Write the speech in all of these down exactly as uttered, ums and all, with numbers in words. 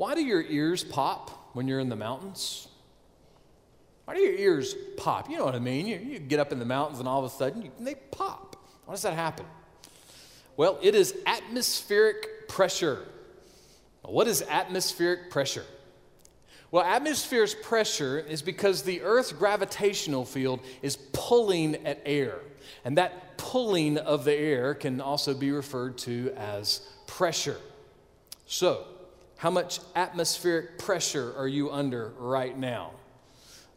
Why do your ears pop when you're in the mountains? Why do your ears pop? You know what I mean. You, you get up in the mountains and all of a sudden you, they pop. Why does that happen? Well, it is atmospheric pressure. What is atmospheric pressure? Well, atmospheric pressure is because the Earth's gravitational field is pulling at air. And that pulling of the air can also be referred to as pressure. So, how much atmospheric pressure are you under right now?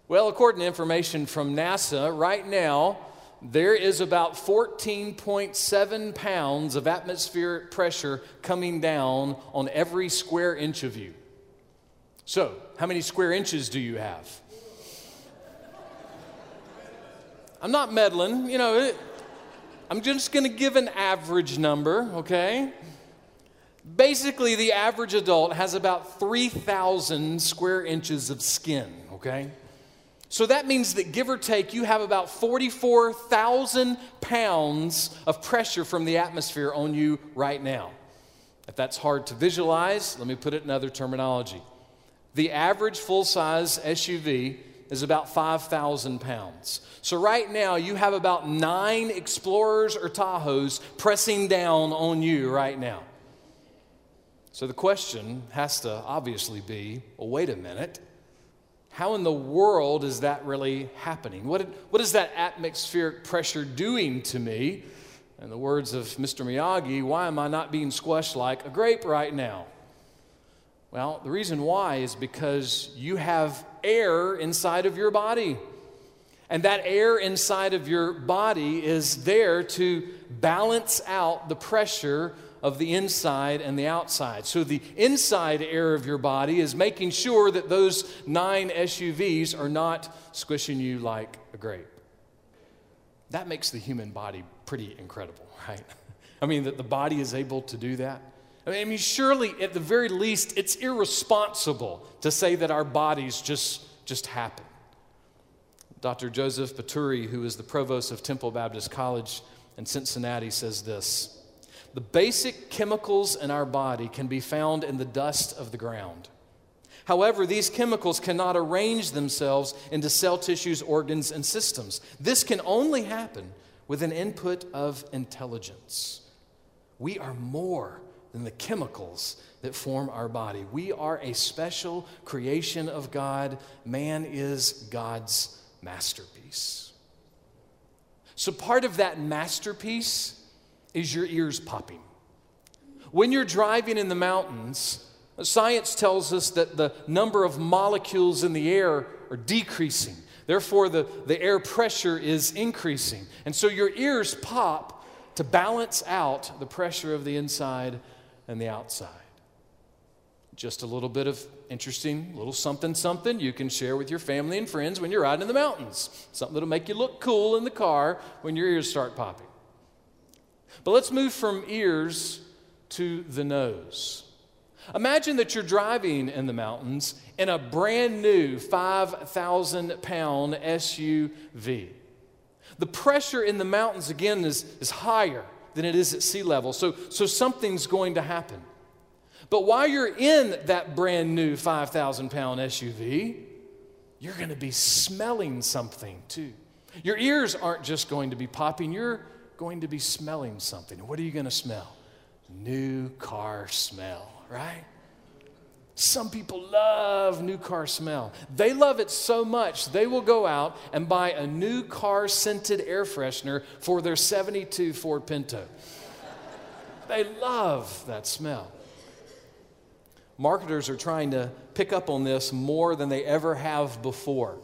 Well, according to information from NASA, right now, there is about fourteen point seven pounds of atmospheric pressure coming down on every square inch of you. So, how many square inches do you have? I'm not meddling, you know, it, I'm just going to give an average number, okay? Basically, the average adult has about three thousand square inches of skin, okay? So that means that, give or take, you have about forty-four thousand pounds of pressure from the atmosphere on you right now. If that's hard to visualize, let me put it in other terminology. The average full-size S U V is about five thousand pounds. So right now, you have about nine Explorers or Tahoes pressing down on you right now. So the question has to obviously be, well, wait a minute. How in the world is that really happening? What, what is that atmospheric pressure doing to me? In the words of Mister Miyagi, why am I not being squashed like a grape right now? Well, the reason why is because you have air inside of your body. And that air inside of your body is there to balance out the pressure of the inside and the outside. So the inside air of your body is making sure that those nine S U Vs are not squishing you like a grape. That makes the human body pretty incredible, right? I mean, that the body is able to do that. I mean, surely, at the very least, it's irresponsible to say that our bodies just, just happen. Doctor Joseph Paturi, who is the provost of Temple Baptist College in Cincinnati, says this: the basic chemicals in our body can be found in the dust of the ground. However, these chemicals cannot arrange themselves into cell tissues, organs, and systems. This can only happen with an input of intelligence. We are more than the chemicals that form our body. We are a special creation of God. Man is God's masterpiece. So part of that masterpiece is your ears popping. When you're driving in the mountains, science tells us that the number of molecules in the air are decreasing. Therefore, the, the air pressure is increasing. And so your ears pop to balance out the pressure of the inside and the outside. Just a little bit of interesting little something-something you can share with your family and friends when you're riding in the mountains. Something that'll make you look cool in the car when your ears start popping. But let's move from ears to the nose. Imagine that you're driving in the mountains in a brand new five thousand pound S U V. The pressure in the mountains, again, is, is higher than it is at sea level, so, so something's going to happen. But while you're in that brand new five thousand pound S U V, you're going to be smelling something too. Your ears aren't just going to be popping, you're going to be smelling something. What are you going to smell? New car smell, right? Some people love new car smell. They love it so much, they will go out and buy a new car scented air freshener for their seventy-two Ford Pinto. They love that smell. Marketers are trying to pick up on this more than they ever have before.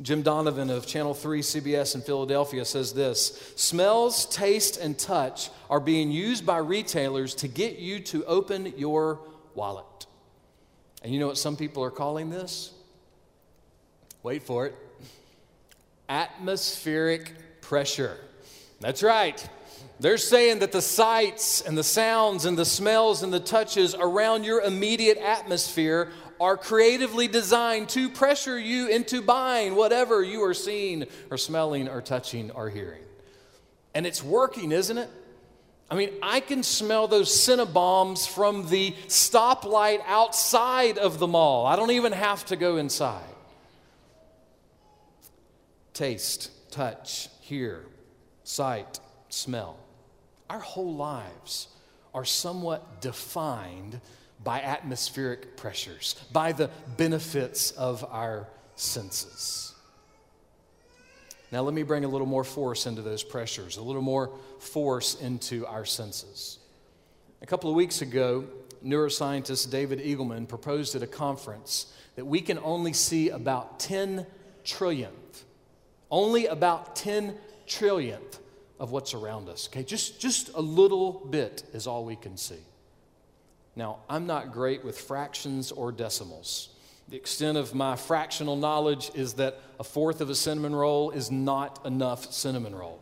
Jim Donovan of Channel three C B S in Philadelphia says this: smells, taste, and touch are being used by retailers to get you to open your wallet. And you know what some people are calling this? Wait for it. Atmospheric pressure. That's right. They're saying that the sights and the sounds and the smells and the touches around your immediate atmosphere are creatively designed to pressure you into buying whatever you are seeing or smelling or touching or hearing. And it's working, isn't it? I mean, I can smell those Cinnabons from the stoplight outside of the mall. I don't even have to go inside. Taste, touch, hear, sight, smell. Our whole lives are somewhat defined by atmospheric pressures, by the benefits of our senses. Now let me bring a little more force into those pressures, a little more force into our senses. A couple of weeks ago, neuroscientist David Eagleman proposed at a conference that we can only see about ten trillionth, only about ten trillionth of what's around us. Okay, just, just a little bit is all we can see. Now, I'm not great with fractions or decimals. The extent of my fractional knowledge is that a fourth of a cinnamon roll is not enough cinnamon roll.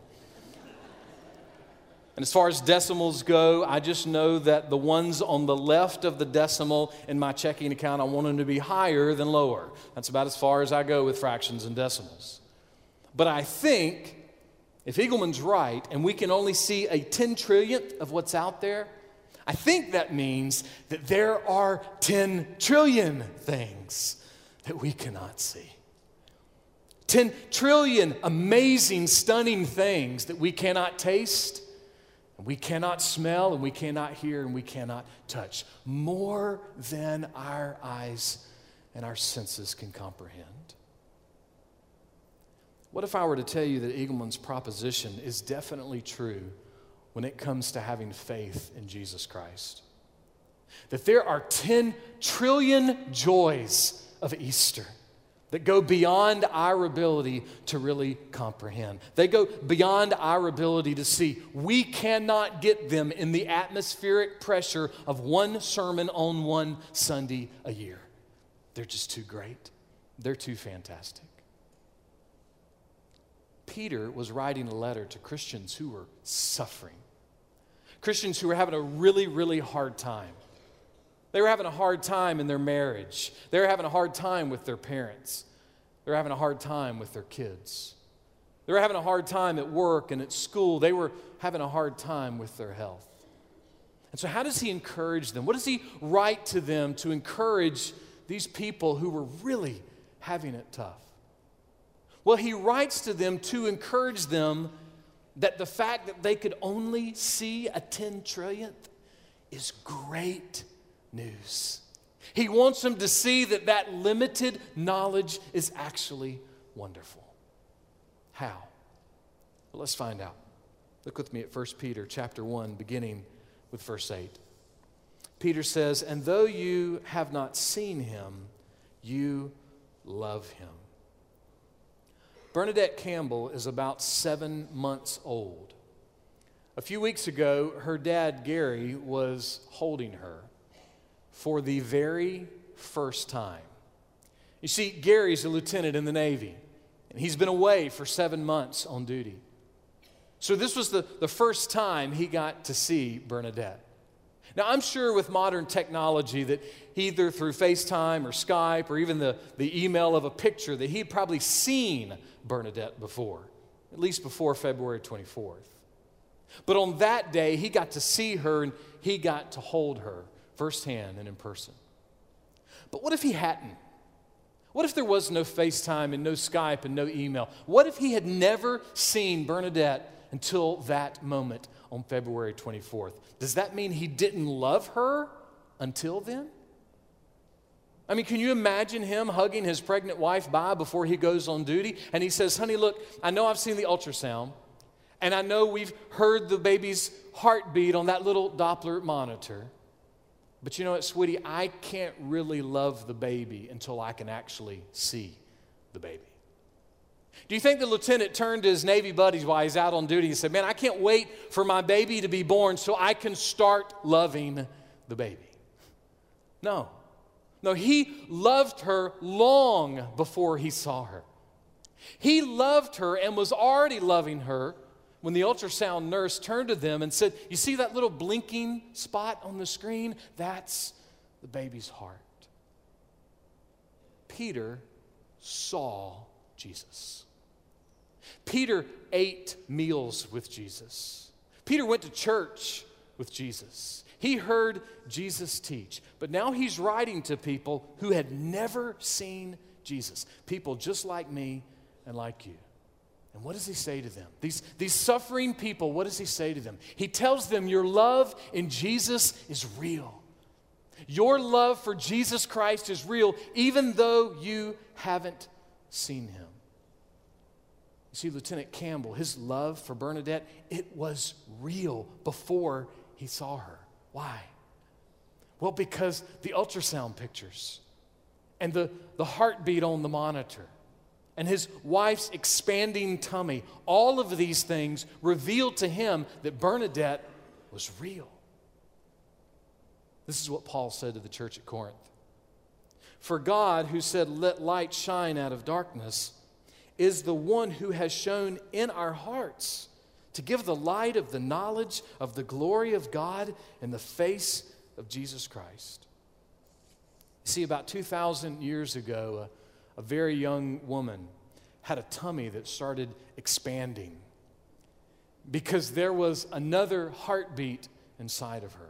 And as far as decimals go, I just know that the ones on the left of the decimal in my checking account, I want them to be higher than lower. That's about as far as I go with fractions and decimals. But I think if Eagleman's right and we can only see a ten trillionth of what's out there, I think that means that there are ten trillion things that we cannot see. ten trillion amazing, stunning things that we cannot taste, and we cannot smell, and we cannot hear, and we cannot touch. More than our eyes and our senses can comprehend. What if I were to tell you that Eagleman's proposition is definitely true when it comes to having faith in Jesus Christ? That there are ten trillion joys of Easter that go beyond our ability to really comprehend. They go beyond our ability to see. We cannot get them in the atmospheric pressure of one sermon on one Sunday a year. They're just too great. They're too fantastic. Peter was writing a letter to Christians who were suffering. Christians who were having a really, really hard time. They were having a hard time in their marriage. They were having a hard time with their parents. They were having a hard time with their kids. They were having a hard time at work and at school. They were having a hard time with their health. And so how does he encourage them? What does he write to them to encourage these people who were really having it tough? Well, he writes to them to encourage them that the fact that they could only see a ten trillionth is great news. He wants them to see that that limited knowledge is actually wonderful. How? Well, let's find out. Look with me at First Peter chapter one, beginning with verse eight. Peter says, "And though you have not seen him, you love him." Bernadette Campbell is about seven months old. A few weeks ago, her dad, Gary, was holding her for the very first time. You see, Gary's a lieutenant in the Navy, and he's been away for seven months on duty. So this was the, the first time he got to see Bernadette. Now, I'm sure with modern technology that either through FaceTime or Skype or even the, the email of a picture that he'd probably seen Bernadette before, at least before February twenty-fourth. But on that day, he got to see her and he got to hold her firsthand and in person. But what if he hadn't? What if there was no FaceTime and no Skype and no email? What if he had never seen Bernadette until that moment on February twenty-fourth? Does that mean he didn't love her until then? I mean, can you imagine him hugging his pregnant wife by before he goes on duty? And he says, "Honey, look, I know I've seen the ultrasound, and I know we've heard the baby's heartbeat on that little Doppler monitor. But you know what, sweetie, I can't really love the baby until I can actually see the baby." Do you think the lieutenant turned to his Navy buddies while he's out on duty and said, "Man, I can't wait for my baby to be born so I can start loving the baby"? No. No, he loved her long before he saw her. He loved her and was already loving her when the ultrasound nurse turned to them and said, "You see that little blinking spot on the screen? That's the baby's heart." Peter saw Jesus. Peter ate meals with Jesus. Peter went to church with Jesus. He heard Jesus teach. But now he's writing to people who had never seen Jesus, people just like me and like you. And what does he say to them? These, these suffering people, what does he say to them? He tells them your love in Jesus is real. Your love for Jesus Christ is real, even though you haven't seen him. You see, Lieutenant Campbell, his love for Bernadette, it was real before he saw her. Why? Well, because the ultrasound pictures and the, the heartbeat on the monitor and his wife's expanding tummy, all of these things revealed to him that Bernadette was real. This is what Paul said to the church at Corinth. For God, who said, "Let light shine out of darkness," is the one who has shown in our hearts to give the light of the knowledge of the glory of God in the face of Jesus Christ. You see, about two thousand years ago, a, a very young woman had a tummy that started expanding because there was another heartbeat inside of her.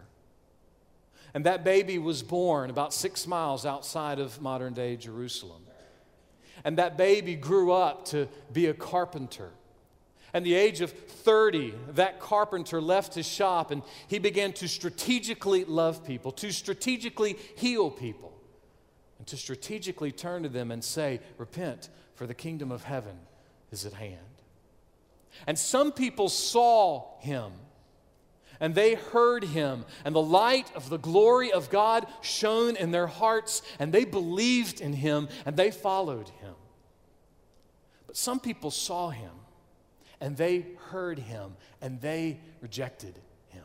And that baby was born about six miles outside of modern-day Jerusalem. And that baby grew up to be a carpenter. At the age of thirty, that carpenter left his shop and he began to strategically love people, to strategically heal people, and to strategically turn to them and say, "Repent, for the kingdom of heaven is at hand." And some people saw him. And they heard him, and the light of the glory of God shone in their hearts, and they believed in him, and they followed him. But some people saw him, and they heard him, and they rejected him.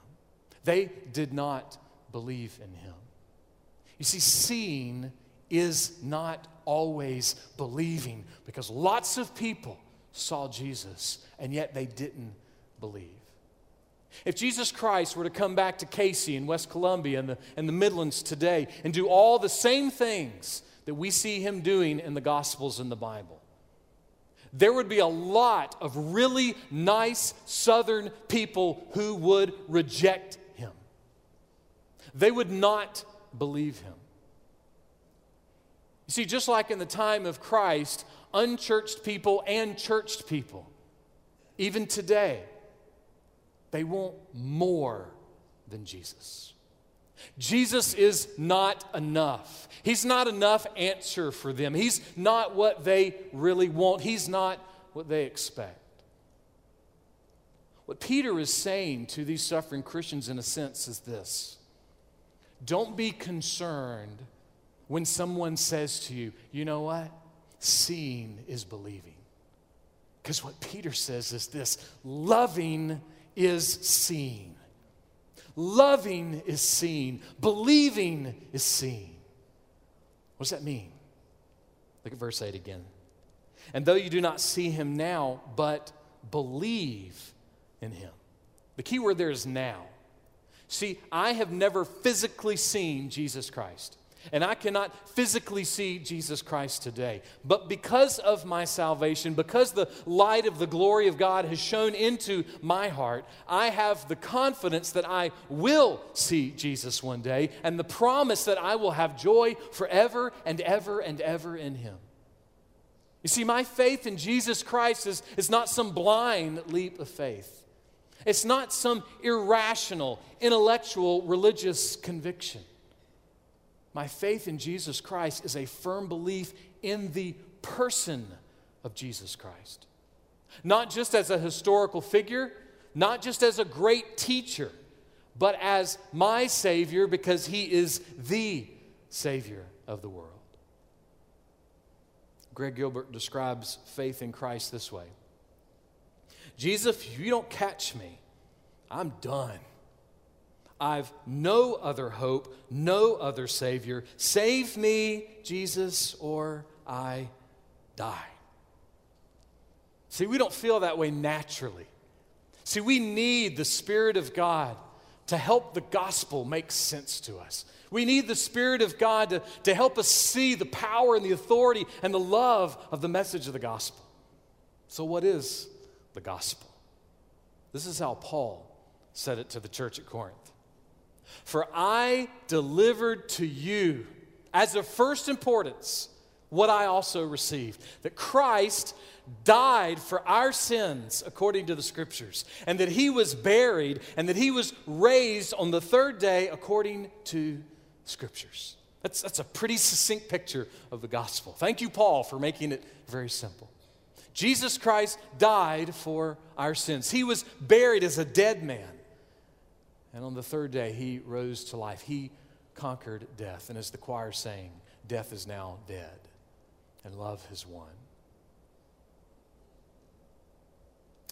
They did not believe in him. You see, seeing is not always believing, because lots of people saw Jesus, and yet they didn't believe. If Jesus Christ were to come back to Casey in West Columbia and the, and the Midlands today and do all the same things that we see him doing in the Gospels and the Bible, there would be a lot of really nice Southern people who would reject him. They would not believe him. You see, just like in the time of Christ, unchurched people and churched people, even today, they want more than Jesus. Jesus is not enough. He's not enough answer for them. He's not what they really want. He's not what they expect. What Peter is saying to these suffering Christians, in a sense, is this. Don't be concerned when someone says to you, "You know what? Seeing is believing." Because what Peter says is this: loving is seen. Loving is seen. Believing is seen. What does that mean? Look at verse eight again. And though you do not see him now, but believe in him. The key word there is now. See, I have never physically seen Jesus Christ. And I cannot physically see Jesus Christ today. But because of my salvation, because the light of the glory of God has shone into my heart, I have the confidence that I will see Jesus one day and the promise that I will have joy forever and ever and ever in him. You see, my faith in Jesus Christ is, is not some blind leap of faith. It's not some irrational, intellectual, religious conviction. My faith in Jesus Christ is a firm belief in the person of Jesus Christ. Not just as a historical figure, not just as a great teacher, but as my Savior, because he is the Savior of the world. Greg Gilbert describes faith in Christ this way. Jesus, if you don't catch me, I'm done. I've no other hope, no other Savior. Save me, Jesus, or I die. See, we don't feel that way naturally. See, we need the Spirit of God to help the gospel make sense to us. We need the Spirit of God to, to help us see the power and the authority and the love of the message of the gospel. So what is the gospel? This is how Paul said it to the church at Corinth. For I delivered to you as of first importance what I also received, that Christ died for our sins according to the Scriptures, and that he was buried, and that he was raised on the third day according to Scriptures. That's, that's a pretty succinct picture of the gospel. Thank you, Paul, for making it very simple. Jesus Christ died for our sins. He was buried as a dead man. And on the third day, he rose to life. He conquered death. And as the choir sang, death is now dead, and love has won.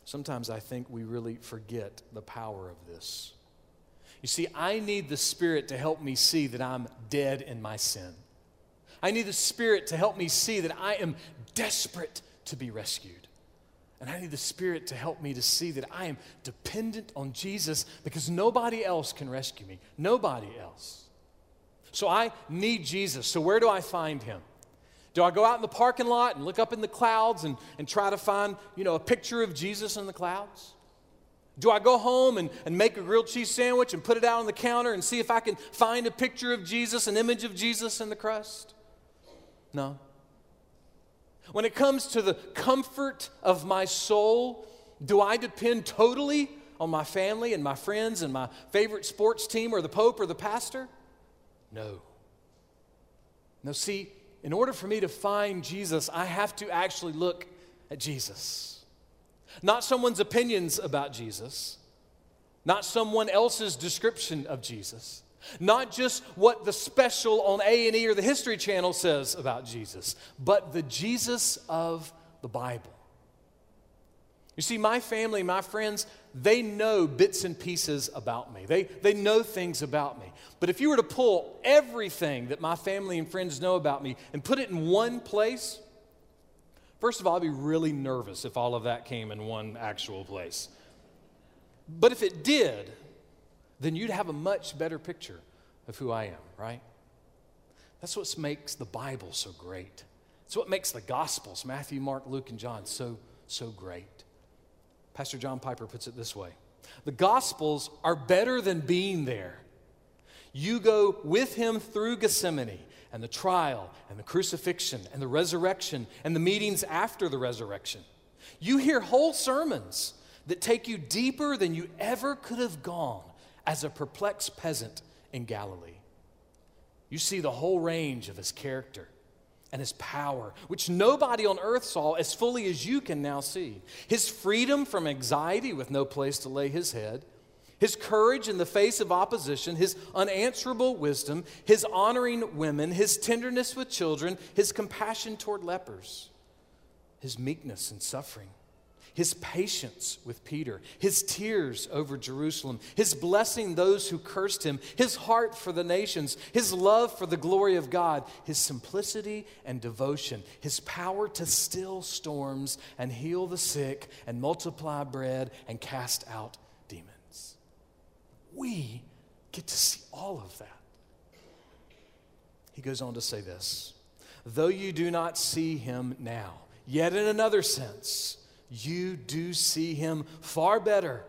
Sometimes I think we really forget the power of this. You see, I need the Spirit to help me see that I'm dead in my sin. I need the Spirit to help me see that I am desperate to be rescued. And I need the Spirit to help me to see that I am dependent on Jesus because nobody else can rescue me. Nobody else. So I need Jesus. So where do I find him? Do I go out in the parking lot and look up in the clouds and, and try to find, you know, a picture of Jesus in the clouds? Do I go home and, and make a grilled cheese sandwich and put it out on the counter and see if I can find a picture of Jesus, an image of Jesus in the crust? No. When it comes to the comfort of my soul, do I depend totally on my family and my friends and my favorite sports team or the Pope or the pastor? No. No, see, in order for me to find Jesus, I have to actually look at Jesus. Not someone's opinions about Jesus, not someone else's description of Jesus, not just what the special on A and E or the History Channel says about Jesus, but the Jesus of the Bible. You see, my family, my friends, they know bits and pieces about me. They, they know things about me. But if you were to pull everything that my family and friends know about me and put it in one place, first of all, I'd be really nervous if all of that came in one actual place. But if it did, then you'd have a much better picture of who I am, right? That's what makes the Bible so great. It's what makes the Gospels, Matthew, Mark, Luke, and John, so, so great. Pastor John Piper puts it this way. The Gospels are better than being there. You go with him through Gethsemane and the trial and the crucifixion and the resurrection and the meetings after the resurrection. You hear whole sermons that take you deeper than you ever could have gone as a perplexed peasant in Galilee. You see the whole range of his character and his power, which nobody on earth saw as fully as you can now see. His freedom from anxiety with no place to lay his head. His courage in the face of opposition. His unanswerable wisdom. His honoring women. His tenderness with children. His compassion toward lepers. His meekness and suffering. His patience with Peter. His tears over Jerusalem. His blessing those who cursed him. His heart for the nations. His love for the glory of God. His simplicity and devotion. His power to still storms and heal the sick and multiply bread and cast out demons. We get to see all of that. He goes on to say this. Though you do not see him now, yet in another sense, you do see him far better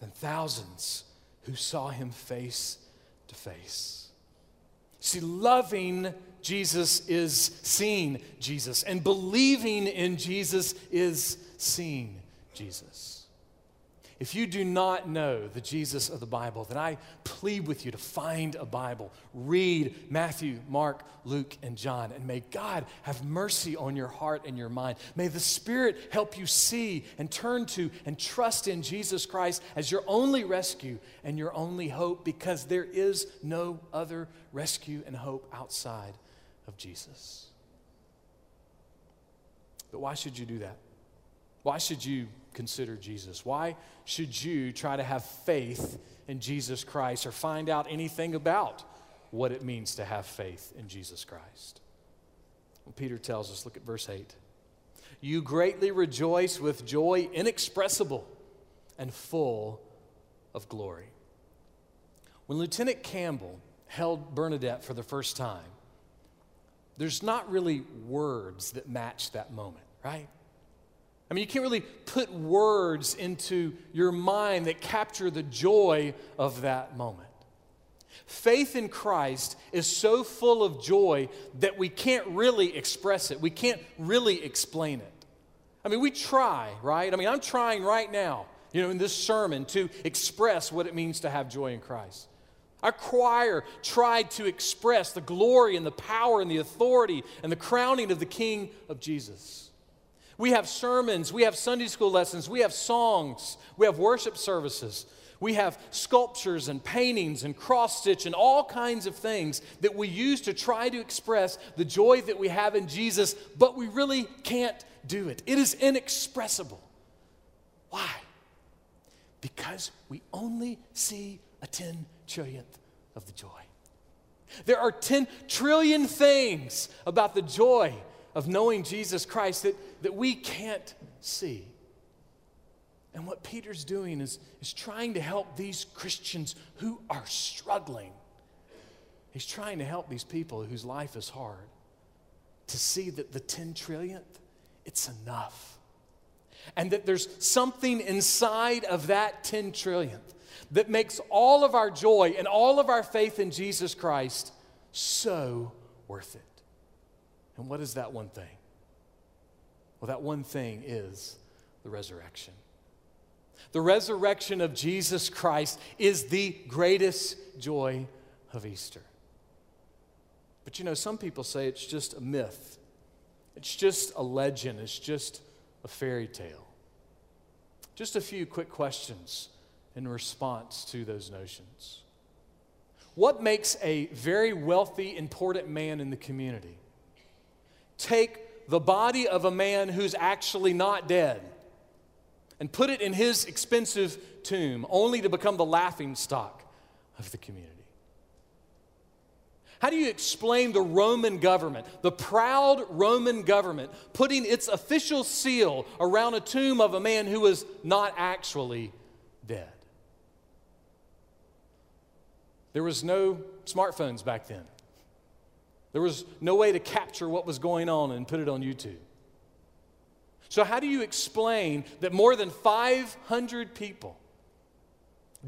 than thousands who saw him face to face. See, loving Jesus is seeing Jesus, and believing in Jesus is seeing Jesus. If you do not know the Jesus of the Bible, then I plead with you to find a Bible. Read Matthew, Mark, Luke, and John. And may God have mercy on your heart and your mind. May the Spirit help you see and turn to and trust in Jesus Christ as your only rescue and your only hope, because there is no other rescue and hope outside of Jesus. But why should you do that? Why should you consider Jesus? Why should you try to have faith in Jesus Christ or find out anything about what it means to have faith in Jesus Christ? Well, Peter tells us, look at verse eight. You greatly rejoice with joy inexpressible and full of glory. When Lieutenant Campbell held Bernadette for the first time, there's not really words that match that moment, right? I mean, you can't really put words into your mind that capture the joy of that moment. Faith in Christ is so full of joy that we can't really express it. We can't really explain it. I mean, we try, right? I mean, I'm trying right now, you know, in this sermon to express what it means to have joy in Christ. Our choir tried to express the glory and the power and the authority and the crowning of the King of Jesus. We have sermons, we have Sunday school lessons, we have songs, we have worship services, we have sculptures and paintings and cross-stitch and all kinds of things that we use to try to express the joy that we have in Jesus, but we really can't do it. It is inexpressible. Why? Because we only see a ten trillionth of the joy. There are ten trillion things about the joy of knowing Jesus Christ that, that we can't see. And what Peter's doing is, is trying to help these Christians who are struggling. He's trying to help these people whose life is hard to see that the ten trillionth, it's enough. And that there's something inside of that ten trillionth that makes all of our joy and all of our faith in Jesus Christ so worth it. And what is that one thing? Well, that one thing is the resurrection. The resurrection of Jesus Christ is the greatest joy of Easter. But you know, some people say it's just a myth. It's just a legend. It's just a fairy tale. Just a few quick questions in response to those notions. What makes a very wealthy, important man in the community take the body of a man who's actually not dead and put it in his expensive tomb only to become the laughingstock of the community? How do you explain the Roman government, the proud Roman government, putting its official seal around a tomb of a man who was not actually dead? There was no smartphones back then. There was no way to capture what was going on and put it on YouTube. So how do you explain that more than five hundred people,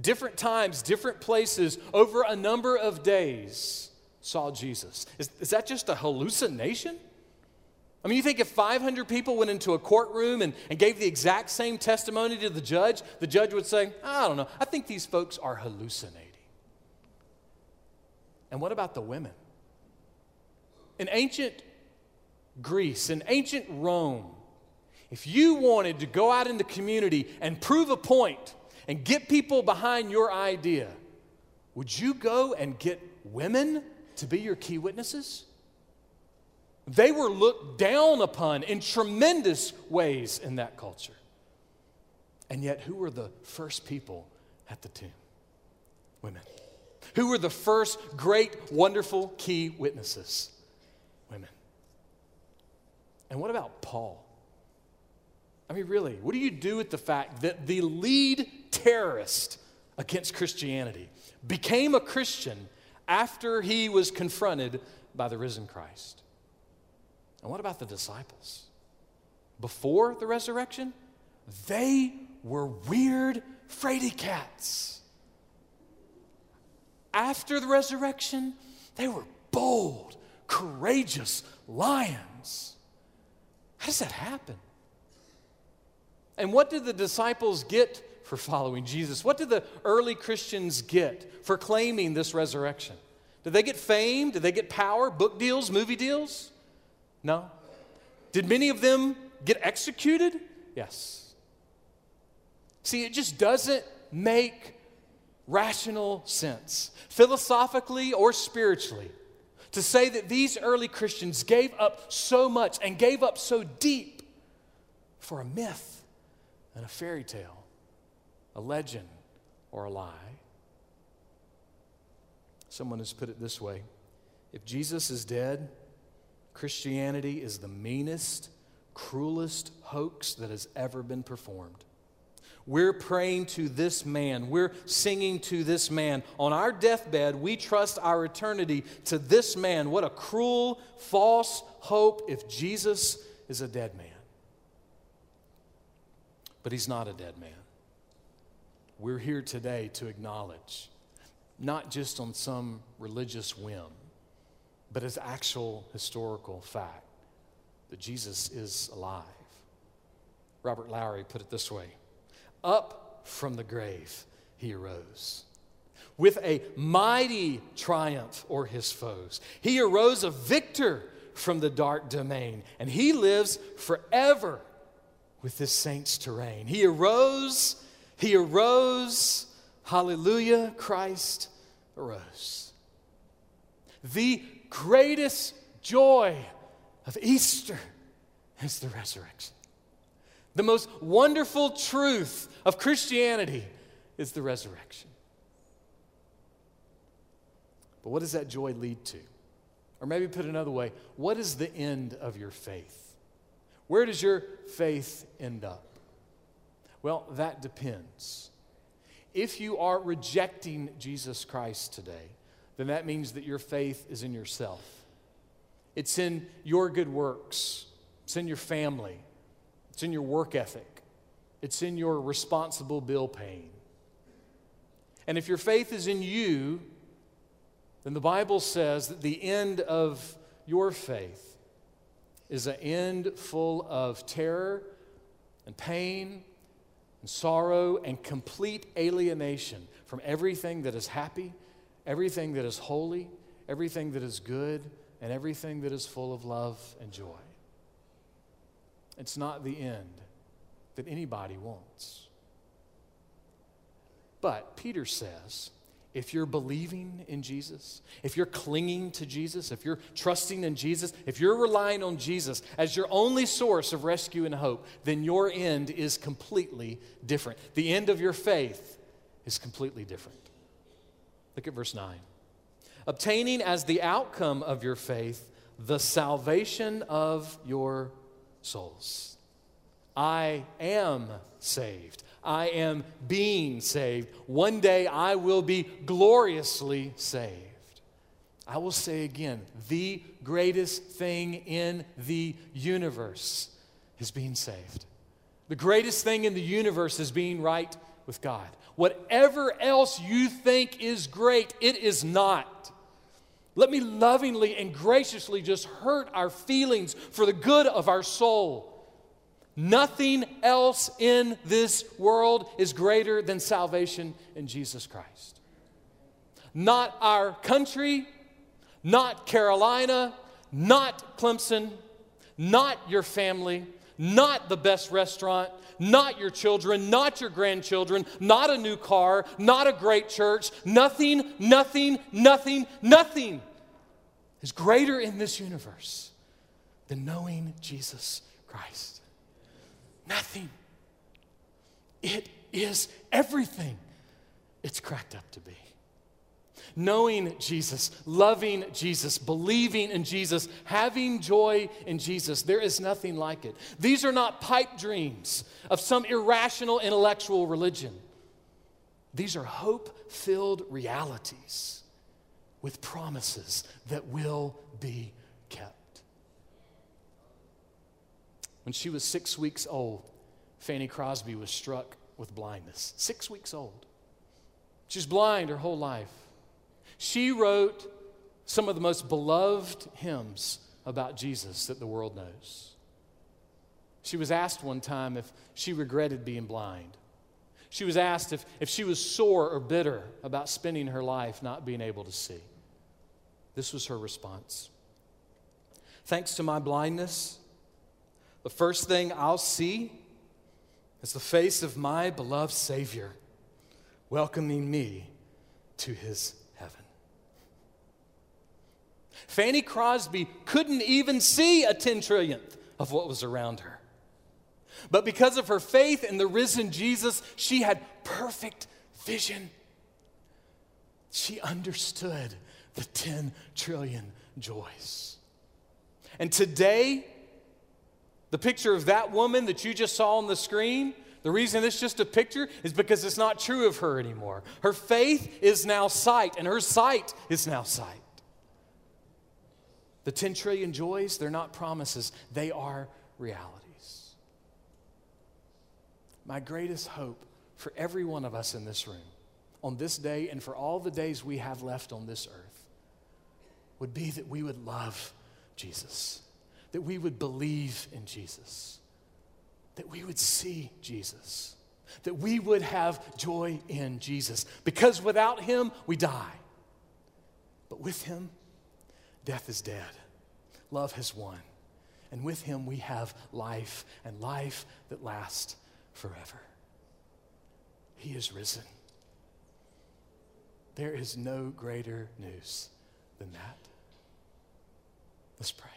different times, different places, over a number of days, saw Jesus? Is, is that just a hallucination? I mean, you think if five hundred people went into a courtroom and, and gave the exact same testimony to the judge, the judge would say, I don't know, I think these folks are hallucinating. And what about the women? In ancient Greece, in ancient Rome, if you wanted to go out in the community and prove a point and get people behind your idea, would you go and get women to be your key witnesses? They were looked down upon in tremendous ways in that culture. And yet, who were the first people at the tomb? Women. Who were the first great, wonderful key witnesses? Women. And what about Paul? I mean, really, what do you do with the fact that the lead terrorist against Christianity became a Christian after he was confronted by the risen Christ? And what about the disciples? Before the resurrection, they were weird fraidy cats. After the resurrection, they were bold, courageous lions. How does that happen? And what did the disciples get for following Jesus? What did the early Christians get for claiming this resurrection? Did they get fame? Did they get power? Book deals? Movie deals? No. Did many of them get executed? Yes. See, it just doesn't make rational sense, philosophically or spiritually, to say that these early Christians gave up so much and gave up so deep for a myth and a fairy tale, a legend, or a lie. Someone has put it this way: if Jesus is dead, Christianity is the meanest, cruelest hoax that has ever been performed. We're praying to this man. We're singing to this man. On our deathbed, we trust our eternity to this man. What a cruel, false hope if Jesus is a dead man. But he's not a dead man. We're here today to acknowledge, not just on some religious whim, but as actual historical fact, that Jesus is alive. Robert Lowry put it this way: up from the grave he arose. With a mighty triumph o'er his foes, he arose a victor from the dark domain, and he lives forever with his saints to reign. He arose, he arose, hallelujah, Christ arose. The greatest joy of Easter is the resurrection. The most wonderful truth of Christianity is the resurrection. But what does that joy lead to? Or maybe put another way, what is the end of your faith? Where does your faith end up? Well, that depends. If you are rejecting Jesus Christ today, then that means that your faith is in yourself. It's in your good works. It's in your family. It's in your work ethic. It's in your responsible bill paying. And if your faith is in you, then the Bible says that the end of your faith is an end full of terror and pain and sorrow and complete alienation from everything that is happy, everything that is holy, everything that is good, and everything that is full of love and joy. It's not the end that anybody wants. But Peter says, if you're believing in Jesus, if you're clinging to Jesus, if you're trusting in Jesus, if you're relying on Jesus as your only source of rescue and hope, then your end is completely different. The end of your faith is completely different. Look at verse nine. Obtaining as the outcome of your faith the salvation of your souls. I am saved. I am being saved. One day I will be gloriously saved. I will say again, the greatest thing in the universe is being saved. The greatest thing in the universe is being right with God. Whatever else you think is great, it is not. Let me lovingly and graciously just hurt our feelings for the good of our soul. Nothing else in this world is greater than salvation in Jesus Christ. Not our country, not Carolina, not Clemson, not your family, not the best restaurant, not your children, not your grandchildren, not a new car, not a great church. Nothing, nothing, nothing, nothing is greater in this universe than knowing Jesus Christ. Nothing. It is everything it's cracked up to be. Knowing Jesus, loving Jesus, believing in Jesus, having joy in Jesus, there is nothing like it. These are not pipe dreams of some irrational intellectual religion. These are hope-filled realities with promises that will be kept. When she was six weeks old, Fanny Crosby was struck with blindness. Six weeks old. She was blind her whole life. She wrote some of the most beloved hymns about Jesus that the world knows. She was asked one time if she regretted being blind. She was asked if, if she was sore or bitter about spending her life not being able to see. This was her response. Thanks to my blindness, the first thing I'll see is the face of my beloved Savior welcoming me to his heaven. Fanny Crosby couldn't even see a ten trillionth of what was around her. But because of her faith in the risen Jesus, she had perfect vision. She understood the ten trillion joys. And today, the picture of that woman that you just saw on the screen, the reason it's just a picture is because it's not true of her anymore. Her faith is now sight, and her sight is now sight. The ten trillion joys, they're not promises. They are realities. my greatest hope for every one of us in this room, on this day and for all the days we have left on this earth, would be that we would love Jesus, that we would believe in Jesus, that we would see Jesus, that we would have joy in Jesus, because without him, we die. But with him, death is dead. Love has won. And with him, we have life, and life that lasts forever. He is risen. There is no greater news than that. Let's pray.